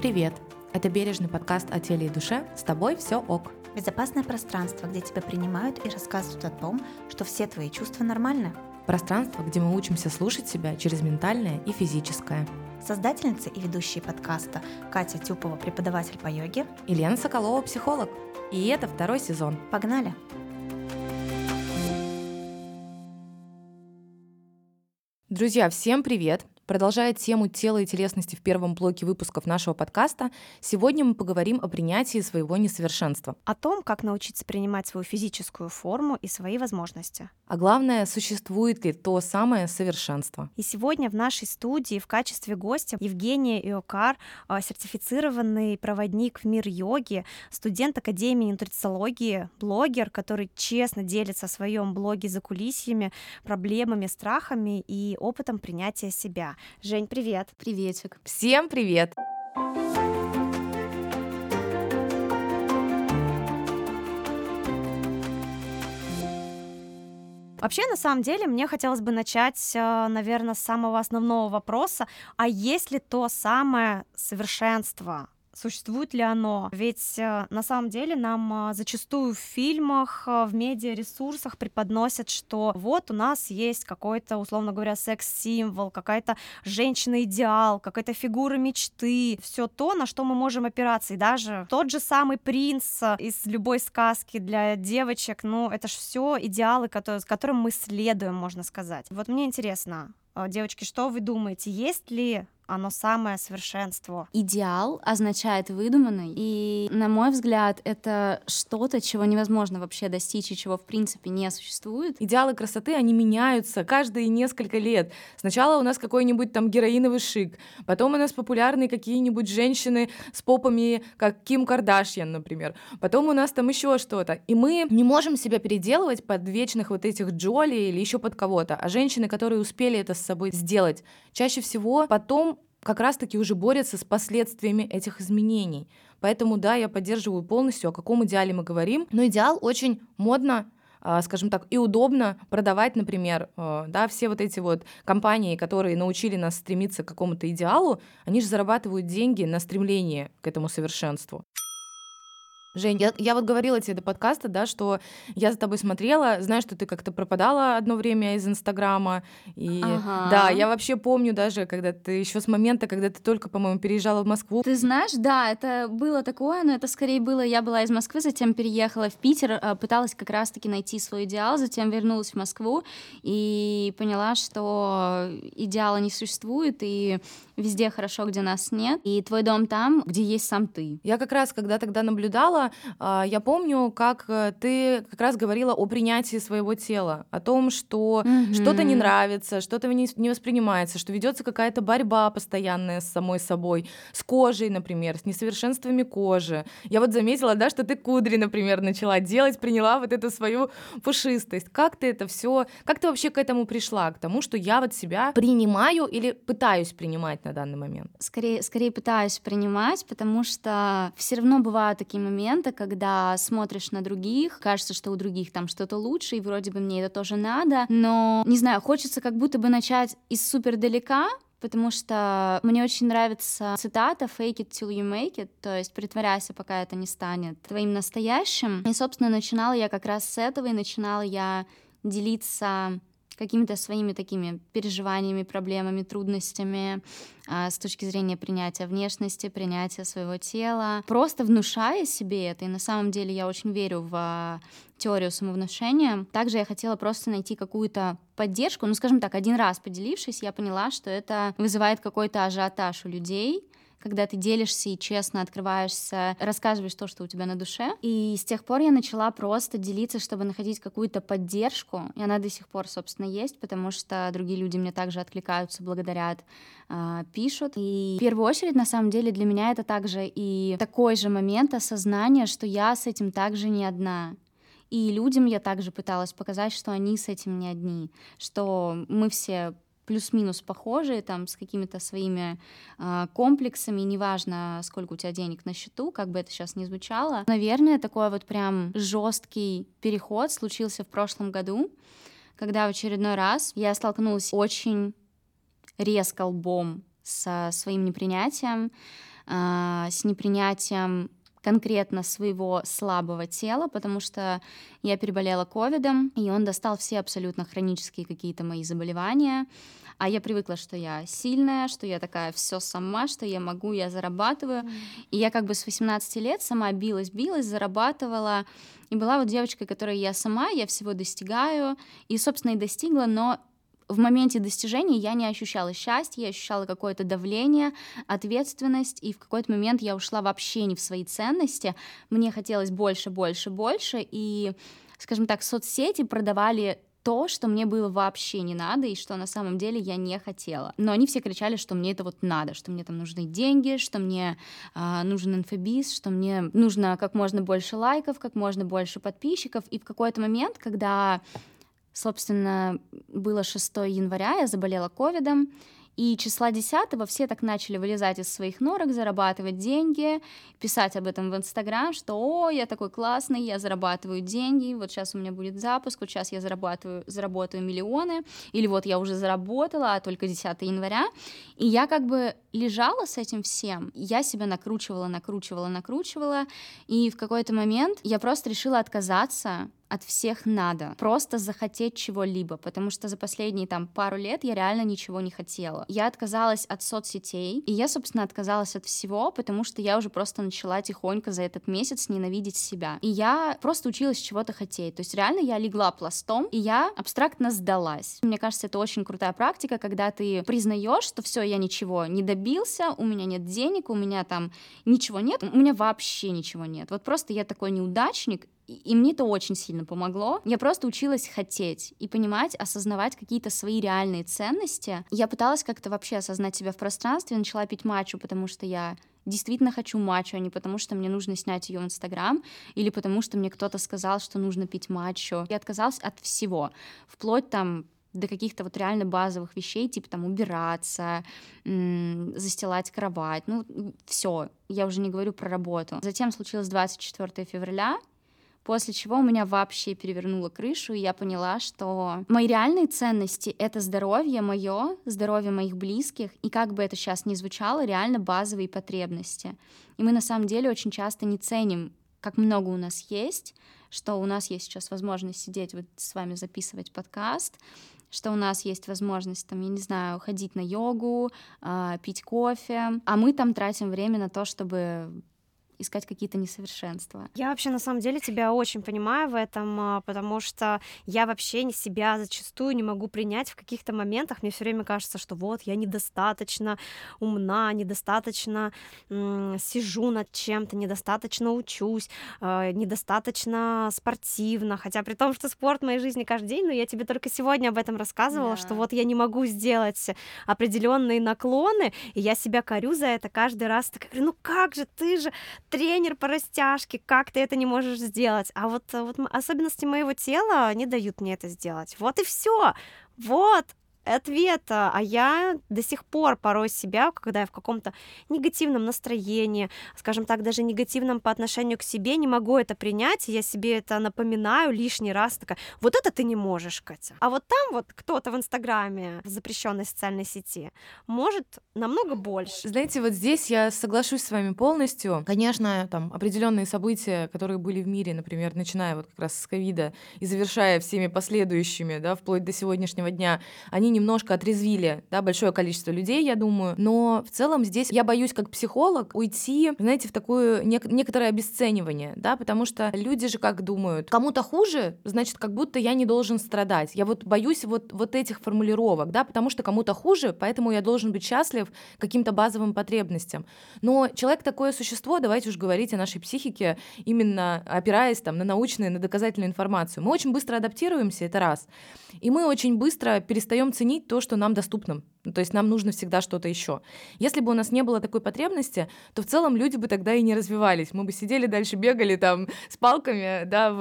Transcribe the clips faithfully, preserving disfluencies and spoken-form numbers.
Привет! Это бережный подкаст о теле и душе «С тобой все ок». Безопасное пространство, где тебя принимают и рассказывают о том, что все твои чувства нормальны. Пространство, где мы учимся слушать себя через ментальное и физическое. Создательница и ведущие подкаста Катя Тюпова, преподаватель по йоге. И Елена Соколова, психолог. И это второй сезон. Погнали! Друзья, всем привет! Продолжая тему тела и телесности в первом блоке выпусков нашего подкаста, сегодня мы поговорим о принятии своего несовершенства. О том, как научиться принимать свою физическую форму и свои возможности. А главное, существует ли то самое совершенство. И сегодня в нашей студии в качестве гостя Евгения Иокар, сертифицированный проводник в мир йоги, студент Академии нутрициологии, блогер, который честно делится в своем блоге за кулисьями, проблемами, страхами и опытом принятия себя. Жень, привет! Приветик! Всем привет! Вообще, на самом деле, мне хотелось бы начать, наверное, с самого основного вопроса. А есть ли то самое совершенство? Существует ли оно? Ведь на самом деле нам зачастую в фильмах, в медиаресурсах преподносят, что вот у нас есть какой-то, условно говоря, секс-символ, какая-то женщина-идеал, какая-то фигура мечты, все то, на что мы можем опираться. И даже тот же самый принц из любой сказки для девочек, ну это ж все идеалы, которые, с которым мы следуем, можно сказать. Вот мне интересно, девочки, что вы думаете, есть ли оно самое совершенство? Идеал означает выдуманный, и, на мой взгляд, это что-то, чего невозможно вообще достичь и чего, в принципе, не существует. Идеалы красоты, они меняются каждые несколько лет. Сначала у нас какой-нибудь там героиновый шик, потом у нас популярные какие-нибудь женщины с попами, как Ким Кардашьян, например, потом у нас там еще что-то, и мы не можем себя переделывать под вечных вот этих Джоли или еще под кого-то, а женщины, которые успели это с собой сделать, чаще всего потом как раз-таки уже борются с последствиями этих изменений. Поэтому, да, я поддерживаю полностью, о каком идеале мы говорим. Но идеал очень модно, скажем так, и удобно продавать, например, да, все вот эти вот компании, которые научили нас стремиться к какому-то идеалу, они же зарабатывают деньги на стремление к этому совершенству. Жень, я, я вот говорила тебе до подкаста, да, что я за тобой смотрела, знаю, что ты как-то пропадала одно время из Инстаграма, и ага. Да, я вообще помню даже, когда ты еще с момента, когда ты только, по-моему, переезжала в Москву. Ты знаешь, да, это было такое, но это скорее было, я была из Москвы, затем переехала в Питер, пыталась как раз-таки найти свой идеал, затем вернулась в Москву и поняла, что идеала не существует, и везде хорошо, где нас нет, и твой дом там, где есть сам ты. Я как раз, когда тогда наблюдала, я помню, как ты как раз говорила о принятии своего тела, о том, что mm-hmm. что-то не нравится, что-то не воспринимается, что ведется какая-то борьба постоянная с самой собой, с кожей, например, с несовершенствами кожи. Я вот заметила, да, что ты кудри, например, начала делать, приняла вот эту свою пушистость. Как ты это все, как ты вообще к этому пришла, к тому, что я вот себя принимаю или пытаюсь принимать на данный момент? Скорее, скорее пытаюсь принимать, потому что все равно бывают такие моменты, когда смотришь на других, кажется, что у других там что-то лучше, и вроде бы мне это тоже надо, но, не знаю, хочется как будто бы начать из супер далека, потому что мне очень нравится цитата «fake it till you make it», то есть «притворяйся, пока это не станет твоим настоящим». И, собственно, начинала я как раз с этого, и начинала я делиться какими-то своими такими переживаниями, проблемами, трудностями а, с точки зрения принятия внешности, принятия своего тела, просто внушая себе это. И на самом деле я очень верю в теорию самовнушения. Также я хотела просто найти какую-то поддержку. Ну, скажем так, один раз поделившись, я поняла, что это вызывает какой-то ажиотаж у людей, когда ты делишься и честно открываешься, рассказываешь то, что у тебя на душе. И с тех пор я начала просто делиться, чтобы находить какую-то поддержку. И она до сих пор, собственно, есть, потому что другие люди мне также откликаются, благодарят, пишут. И в первую очередь, на самом деле, для меня это также и такой же момент осознания, что я с этим также не одна. И людям я также пыталась показать, что они с этим не одни, что мы все плюс-минус похожие, там, с какими-то своими э, комплексами, неважно, сколько у тебя денег на счету, как бы это сейчас ни звучало. Наверное, такой вот прям жесткий переход случился в прошлом году, когда в очередной раз я столкнулась очень резко лбом со своим непринятием, с непринятием конкретно своего слабого тела, потому что я переболела ковидом, и он достал все абсолютно хронические какие-то мои заболевания, а я привыкла, что я сильная, что я такая все сама, что я могу, я зарабатываю, и я как бы с восемнадцати лет сама билась-билась, зарабатывала, и была вот девочкой, которая я сама, я всего достигаю, и, собственно, и достигла, но в моменте достижения я не ощущала счастья, я ощущала какое-то давление, ответственность, и в какой-то момент я ушла вообще не в свои ценности. Мне хотелось больше, больше, больше, и, скажем так, соцсети продавали то, что мне было вообще не надо и что на самом деле я не хотела. Но они все кричали, что мне это вот надо, что мне там нужны деньги, что мне э, нужен инфобиз, что мне нужно как можно больше лайков, как можно больше подписчиков, и в какой-то момент, когда... Собственно, было шестого января, я заболела ковидом, и числа десятого все так начали вылезать из своих норок, зарабатывать деньги, писать об этом в Инстаграм, что «О, я такой классный, я зарабатываю деньги, вот сейчас у меня будет запуск, вот сейчас я зарабатываю, заработаю миллионы», или «Вот я уже заработала, а только десятого января». И я как бы лежала с этим всем, я себя накручивала, накручивала, накручивала, и в какой-то момент я просто решила отказаться от всех надо, просто захотеть чего-либо, потому что за последние там пару лет я реально ничего не хотела. Я отказалась от соцсетей, и я, собственно, отказалась от всего, потому что я уже просто начала тихонько за этот месяц ненавидеть себя. И я просто училась чего-то хотеть, то есть реально я легла пластом, и я абстрактно сдалась. Мне кажется, это очень крутая практика, когда ты признаешь, что все, я ничего не добился, у меня нет денег, у меня там ничего нет, у меня вообще ничего нет. Вот просто я такой неудачник, и мне это очень сильно помогло. Я просто училась хотеть и понимать, осознавать какие-то свои реальные ценности. Я пыталась как-то вообще осознать себя в пространстве, начала пить матчу, потому что я действительно хочу матчу, а не потому что мне нужно снять ее в Инстаграм или потому что мне кто-то сказал, что нужно пить матчу. Я отказалась от всего, вплоть там до каких-то вот реально базовых вещей, типа там убираться, м- застилать кровать, ну все. Я уже не говорю про работу. Затем случилось двадцать четвёртого февраля, после чего у меня вообще перевернуло крышу, и я поняла, что мои реальные ценности — это здоровье мое, здоровье моих близких, и как бы это сейчас ни звучало, реально базовые потребности. И мы на самом деле очень часто не ценим, как много у нас есть, что у нас есть сейчас возможность сидеть вот с вами записывать подкаст, что у нас есть возможность, там, я не знаю, ходить на йогу, э, пить кофе, а мы там тратим время на то, чтобы искать какие-то несовершенства. Я вообще, на самом деле, тебя очень понимаю в этом, потому что я вообще себя зачастую не могу принять в каких-то моментах. Мне все время кажется, что вот, я недостаточно умна, недостаточно м- сижу над чем-то, недостаточно учусь, э- недостаточно спортивна, хотя при том, что спорт в моей жизни каждый день, но я тебе только сегодня об этом рассказывала, да. Что вот я не могу сделать определенные наклоны, и я себя корю за это каждый раз. Так я говорю, ну как же, ты же тренер по растяжке, как ты это не можешь сделать? А вот, вот особенности моего тела не дают мне это сделать. Вот и все. Вот ответ. А я до сих пор порой себя, когда я в каком-то негативном настроении, скажем так, даже негативном по отношению к себе, не могу это принять, и я себе это напоминаю лишний раз. Такая, вот это ты не можешь, Катя. А вот там вот кто-то в Инстаграме, в запрещенной социальной сети, может намного больше. Знаете, вот здесь я соглашусь с вами полностью. Конечно, там определенные события, которые были в мире, например, начиная вот как раз с ковида и завершая всеми последующими, да, вплоть до сегодняшнего дня, они не немножко отрезвили, да, большое количество людей, я думаю, но в целом здесь я боюсь как психолог уйти, знаете, в такое нек- некоторое обесценивание, да, потому что люди же как думают, кому-то хуже, значит, как будто я не должен страдать. Я вот боюсь вот, вот этих формулировок, да, потому что кому-то хуже, поэтому я должен быть счастлив каким-то базовым потребностям. Но человек такое существо, давайте уж говорить о нашей психике, именно опираясь там на научную, на доказательную информацию. Мы очень быстро адаптируемся, это раз, и мы очень быстро перестаем ценить то, что нам доступно. То есть нам нужно всегда что-то еще. Если бы у нас не было такой потребности, то в целом люди бы тогда и не развивались. Мы бы сидели дальше, бегали там с палками, да,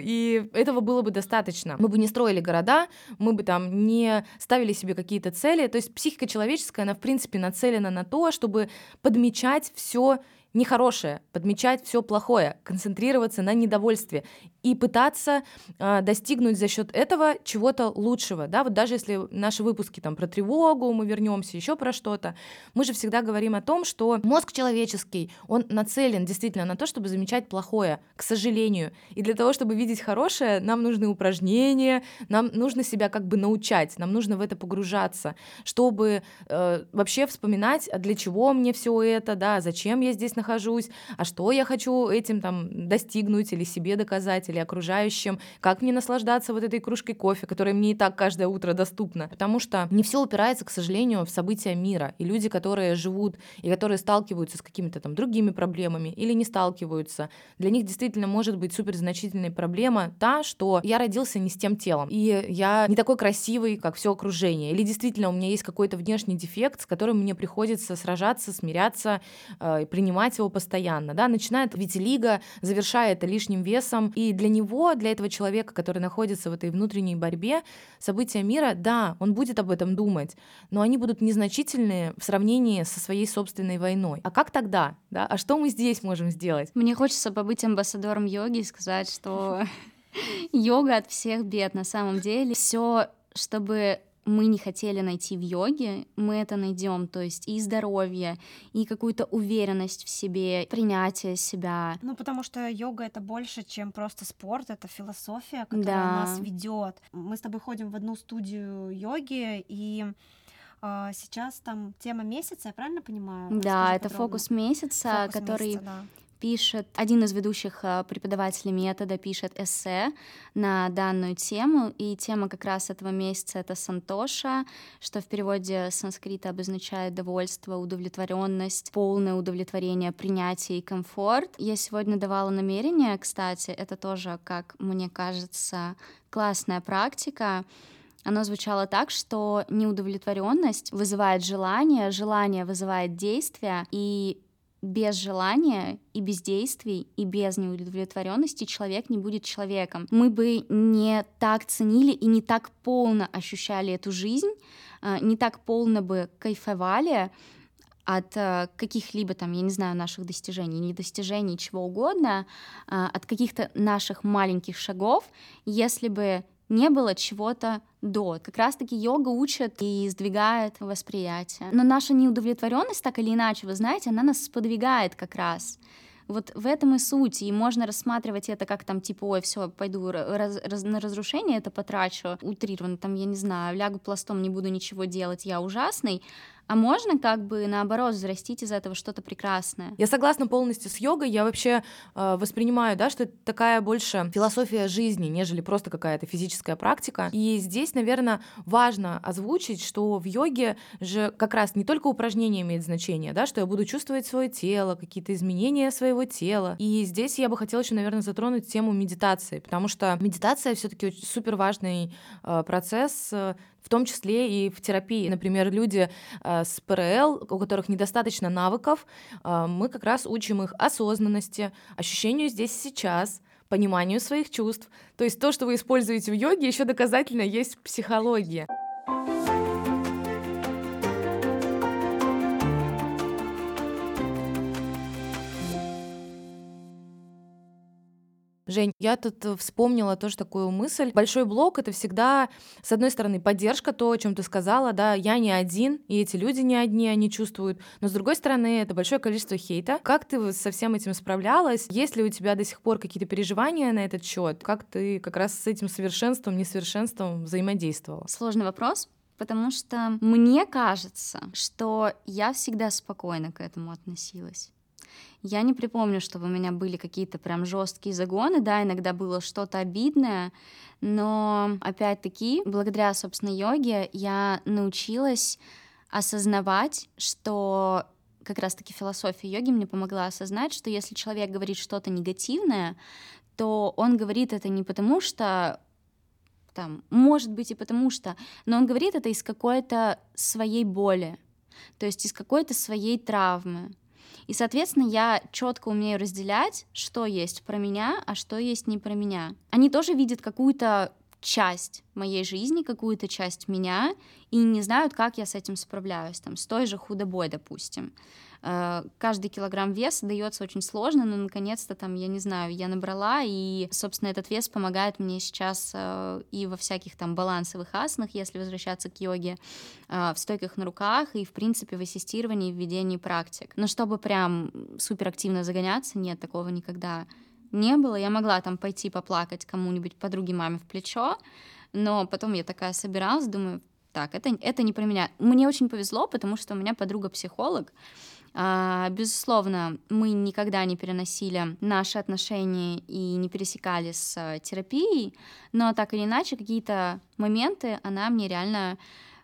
и этого было бы достаточно. Мы бы не строили города, мы бы там не ставили себе какие-то цели. То есть психика человеческая, она в принципе нацелена на то, чтобы подмечать все нехорошее, подмечать все плохое, концентрироваться на недовольстве. и пытаться э, достигнуть за счет этого чего-то лучшего, да, вот даже если наши выпуски там про тревогу, мы вернемся еще про что-то, мы же всегда говорим о том, что мозг человеческий, он нацелен действительно на то, чтобы замечать плохое, к сожалению, и для того, чтобы видеть хорошее, нам нужны упражнения, нам нужно себя как бы научать, нам нужно в это погружаться, чтобы э, вообще вспоминать, а для чего мне все это, да, зачем я здесь нахожусь, а что я хочу этим там достигнуть или себе доказать, или окружающим, как мне наслаждаться вот этой кружкой кофе, которая мне и так каждое утро доступна, потому что не все упирается, к сожалению, в события мира, и люди, которые живут и которые сталкиваются с какими-то там другими проблемами или не сталкиваются, для них действительно может быть суперзначительная проблема та, что я родился не с тем телом, и я не такой красивый, как все окружение, или действительно у меня есть какой-то внешний дефект, с которым мне приходится сражаться, смиряться, э, и принимать его постоянно, да, начинает витилиго, завершая это лишним весом, и для него, для этого человека, который находится в этой внутренней борьбе, события мира, да, он будет об этом думать, но они будут незначительные в сравнении со своей собственной войной. А как тогда, да, а что мы здесь можем сделать? Мне хочется побыть амбассадором йоги и сказать, что йога от всех бед, на самом деле. Все, чтобы мы не хотели найти в йоге, мы это найдем, то есть и здоровье, и какую-то уверенность в себе, принятие себя. Ну, потому что йога — это больше, чем просто спорт, это философия, которая да. нас ведет. Мы с тобой ходим в одну студию йоги, и э, сейчас там тема месяца, я правильно понимаю? Да, расскажи это подробно. Фокус месяца, фокус который... Месяца, да. Пишет, один из ведущих преподавателей метода пишет эссе на данную тему, и тема как раз этого месяца — это сантоша, что в переводе с санскрита обозначает довольство, удовлетворенность, полное удовлетворение, принятие и комфорт. Я сегодня давала намерение, кстати, это тоже, как мне кажется, классная практика. Оно звучало так, что неудовлетворенность вызывает желание, желание вызывает действие, и без желания и без действий, и без неудовлетворенности человек не будет человеком. Мы бы не так ценили и не так полно ощущали эту жизнь, не так полно бы кайфовали от каких-либо там, я не знаю, наших достижений, недостижений, чего угодно, от каких-то наших маленьких шагов, если бы не было чего-то до. Как раз-таки йога учит и сдвигает восприятие. Но наша неудовлетворенность, так или иначе, вы знаете, она нас сподвигает как раз. Вот в этом и суть. И можно рассматривать это как там, типа, ой, все, пойду раз, раз, на разрушение это потрачу, утрированно, там, я не знаю, лягу пластом, не буду ничего делать, я ужасный. А можно как бы наоборот взрастить из этого что-то прекрасное. Я согласна полностью с йогой, я вообще э, воспринимаю, да, что это такая больше философия жизни, нежели просто какая-то физическая практика. И здесь, наверное, важно озвучить, что в йоге же как раз не только упражнение имеет значение, да, что я буду чувствовать свое тело, какие-то изменения своего тела. И здесь я бы хотела еще, наверное, затронуть тему медитации, потому что медитация все-таки супер важный э, процесс, э, в том числе и в терапии. Например, люди с ПРЛ, у которых недостаточно навыков, мы как раз учим их осознанности, ощущению здесь и сейчас, пониманию своих чувств. То есть то, что вы используете в йоге, еще доказательно есть в психологии. Жень, я тут вспомнила тоже такую мысль. Большой блок — это всегда, с одной стороны, поддержка, то, о чем ты сказала, да, я не один, и эти люди не одни, они чувствуют. Но, с другой стороны, это большое количество хейта. Как ты со всем этим справлялась? Есть ли у тебя до сих пор какие-то переживания на этот счет? Как ты как раз с этим совершенством, несовершенством взаимодействовала? Сложный вопрос, потому что мне кажется, что я всегда спокойно к этому относилась. Я не припомню, чтобы у меня были какие-то прям жесткие загоны, да, иногда было что-то обидное, но опять-таки, благодаря, собственно, йоге я научилась осознавать, что как раз-таки философия йоги мне помогла осознать, что если человек говорит что-то негативное, то он говорит это не потому, что там, может быть и потому что, но он говорит это из какой-то своей боли, то есть из какой-то своей травмы. И, соответственно, я четко умею разделять, что есть про меня, а что есть не про меня. Они тоже видят какую-то часть моей жизни, какую-то часть меня, и не знают, как я с этим справляюсь, там, с той же худобой, допустим. каждый килограмм веса дается очень сложно, но наконец-то там, я не знаю, я набрала, и, собственно, этот вес помогает мне сейчас и во всяких там балансовых асанах, если возвращаться к йоге, в стойках на руках и, в принципе, в ассистировании, в ведении практик. Но чтобы прям суперактивно загоняться, нет, такого никогда не было. Я могла там пойти поплакать кому-нибудь, подруге, маме в плечо, но потом я такая собиралась, думаю, так, это, это не про меня. Мне очень повезло, потому что у меня подруга-психолог. А, безусловно, мы никогда не переносили наши отношения и не пересекали с терапией, но так или иначе какие-то моменты она мне реально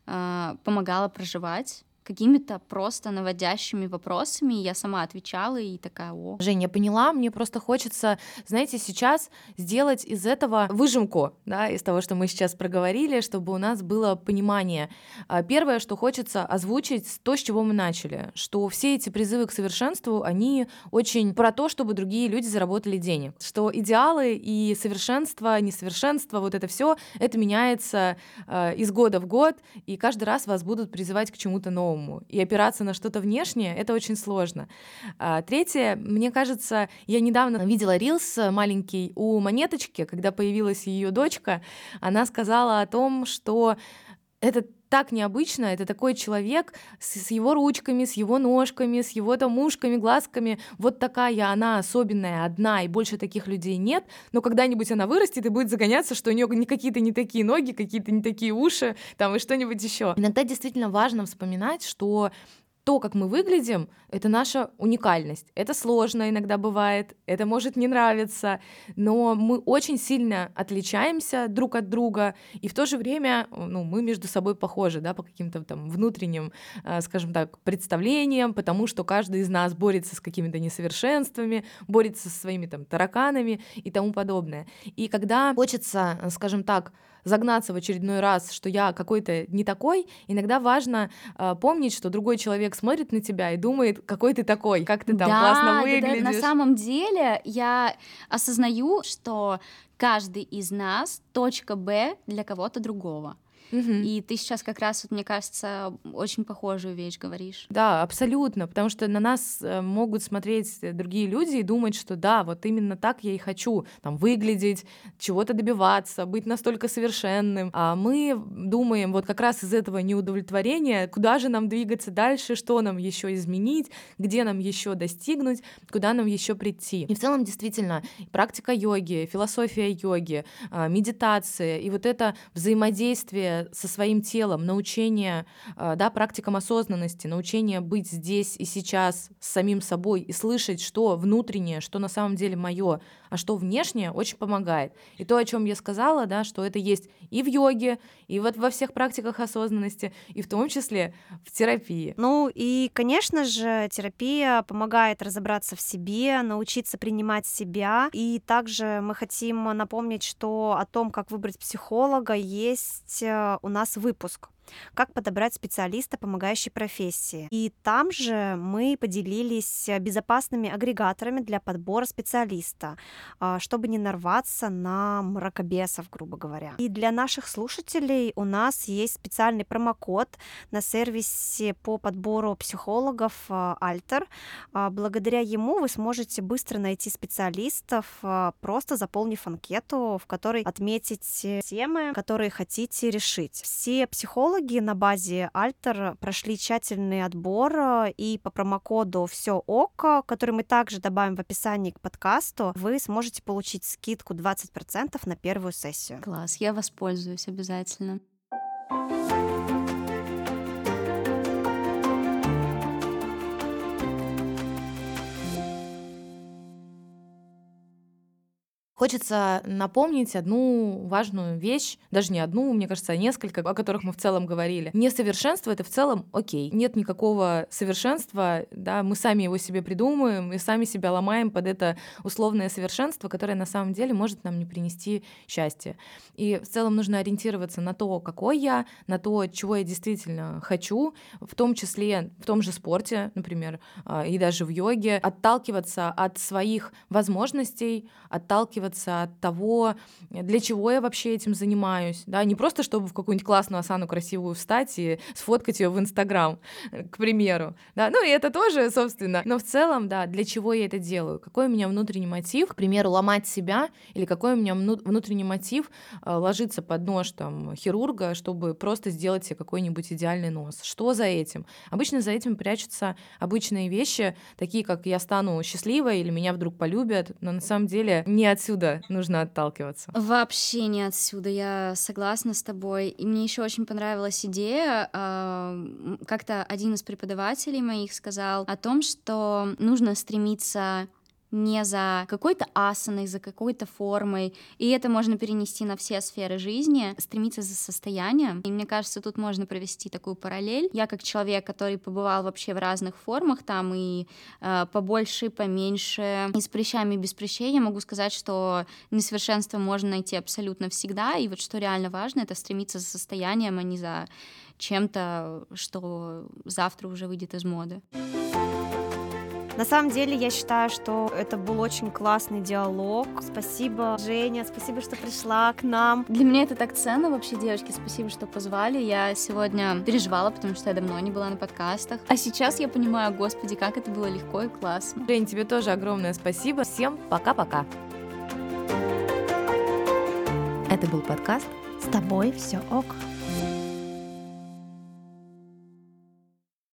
а, помогала проживать какими-то просто наводящими вопросами, я сама отвечала и такая, о. Жень, я поняла, мне просто хочется, знаете, сейчас сделать из этого выжимку, да, из того, что мы сейчас проговорили, чтобы у нас было понимание. Первое, что хочется озвучить, то, с чего мы начали, что все эти призывы к совершенству, они очень про то, чтобы другие люди заработали денег, что идеалы и совершенство, несовершенство, вот это все, это меняется из года в год, и каждый раз вас будут призывать к чему-то новому. И опираться на что-то внешнее — это очень сложно. А, третье, мне кажется, я недавно видела рилс маленький у Монеточки, когда появилась ее дочка, она сказала о том, что это так необычно, это такой человек с, с его ручками, с его ножками, с его там ушками, глазками, вот такая она особенная, одна, и больше таких людей нет, но когда-нибудь она вырастет и будет загоняться, что у нее какие-то не такие ноги, какие-то не такие уши, там и что-нибудь еще. Иногда действительно важно вспоминать, что то, как мы выглядим, это наша уникальность. Это сложно иногда бывает, это может не нравиться, но мы очень сильно отличаемся друг от друга, и в то же время, ну, мы между собой похожи, да, по каким-то там внутренним, скажем так, представлениям, потому что каждый из нас борется с какими-то несовершенствами, борется со своими там тараканами и тому подобное. И когда хочется, скажем так, загнаться в очередной раз, что я какой-то не такой, иногда важно э, помнить, что другой человек смотрит на тебя и думает, какой ты такой, как ты там да, классно выглядишь. Да, да, на самом деле я осознаю, что каждый из нас точка Б для кого-то другого. И ты сейчас как раз, вот, мне кажется, очень похожую вещь говоришь. Да, абсолютно, потому что на нас могут смотреть другие люди и думать, что да, вот именно так я и хочу, там, выглядеть, чего-то добиваться, быть настолько совершенным. А мы думаем вот как раз из этого неудовлетворения, куда же нам двигаться дальше, что нам еще изменить, где нам еще достигнуть, куда нам еще прийти. И в целом, действительно, практика йоги, философия йоги, медитация и вот это взаимодействие со своим телом, научение, да, практикам осознанности, научение быть здесь и сейчас с самим собой и слышать, что внутреннее, что на самом деле мое, а что внешнее, очень помогает. И то, о чем я сказала, да, что это есть и в йоге, и вот во всех практиках осознанности, и в том числе в терапии. Ну и, конечно же, терапия помогает разобраться в себе, научиться принимать себя. И также мы хотим напомнить, что о том, как выбрать психолога, есть у нас выпуск «Как подобрать специалиста помогающей профессии». И там же мы поделились безопасными агрегаторами для подбора специалиста, чтобы не нарваться на мракобесов, грубо говоря. И для наших слушателей у нас есть специальный промокод на сервисе по подбору психологов Alter. Благодаря ему вы сможете быстро найти специалистов, просто заполнив анкету, в которой отметите темы, которые хотите решить. Все психологи на базе Alter прошли тщательный отбор, и по промокоду «Все ок», который мы также добавим в описании к подкасту, вы сможете получить скидку двадцать процентов на первую сессию. Класс, я воспользуюсь обязательно. Хочется напомнить одну важную вещь, даже не одну, мне кажется, а несколько, о которых мы в целом говорили. Несовершенство — это в целом окей. Нет никакого совершенства, да, мы сами его себе придумаем и сами себя ломаем под это условное совершенство, которое на самом деле может нам не принести счастья. И в целом нужно ориентироваться на то, какой я, на то, чего я действительно хочу, в том числе в том же спорте, например, и даже в йоге. Отталкиваться от своих возможностей, отталкиваться задуматься от того, для чего я вообще этим занимаюсь, да, не просто чтобы в какую-нибудь классную асану красивую встать и сфоткать ее в Инстаграм, к примеру, да, ну и это тоже, собственно, но в целом, да, для чего я это делаю, какой у меня внутренний мотив, к примеру, ломать себя, или какой у меня внутренний мотив ложиться под нож там хирурга, чтобы просто сделать себе какой-нибудь идеальный нос, что за этим? Обычно за этим прячутся обычные вещи, такие как я стану счастливой или меня вдруг полюбят, но на самом деле не отсюда нужно отталкиваться. Вообще не отсюда, я согласна с тобой. И мне еще очень понравилась идея, как-то один из преподавателей моих сказал о том, что нужно стремиться не за какой-то асаной, за какой-то формой, и это можно перенести на все сферы жизни, стремиться за состоянием, и мне кажется, тут можно провести такую параллель. Я как человек, который побывал вообще в разных формах, там и э, побольше, и поменьше, и с прыщами, и без прыщей, я могу сказать, что несовершенство можно найти абсолютно всегда, и вот что реально важно, это стремиться за состоянием, а не за чем-то, что завтра уже выйдет из моды. На самом деле, я считаю, что это был очень классный диалог. Спасибо, Женя, спасибо, что пришла к нам. Для меня это так ценно вообще, девочки, спасибо, что позвали. Я сегодня переживала, потому что я давно не была на подкастах. А сейчас я понимаю, господи, как это было легко и классно. Жень, тебе тоже огромное спасибо. Всем пока-пока. Это был подкаст «С тобой все ок».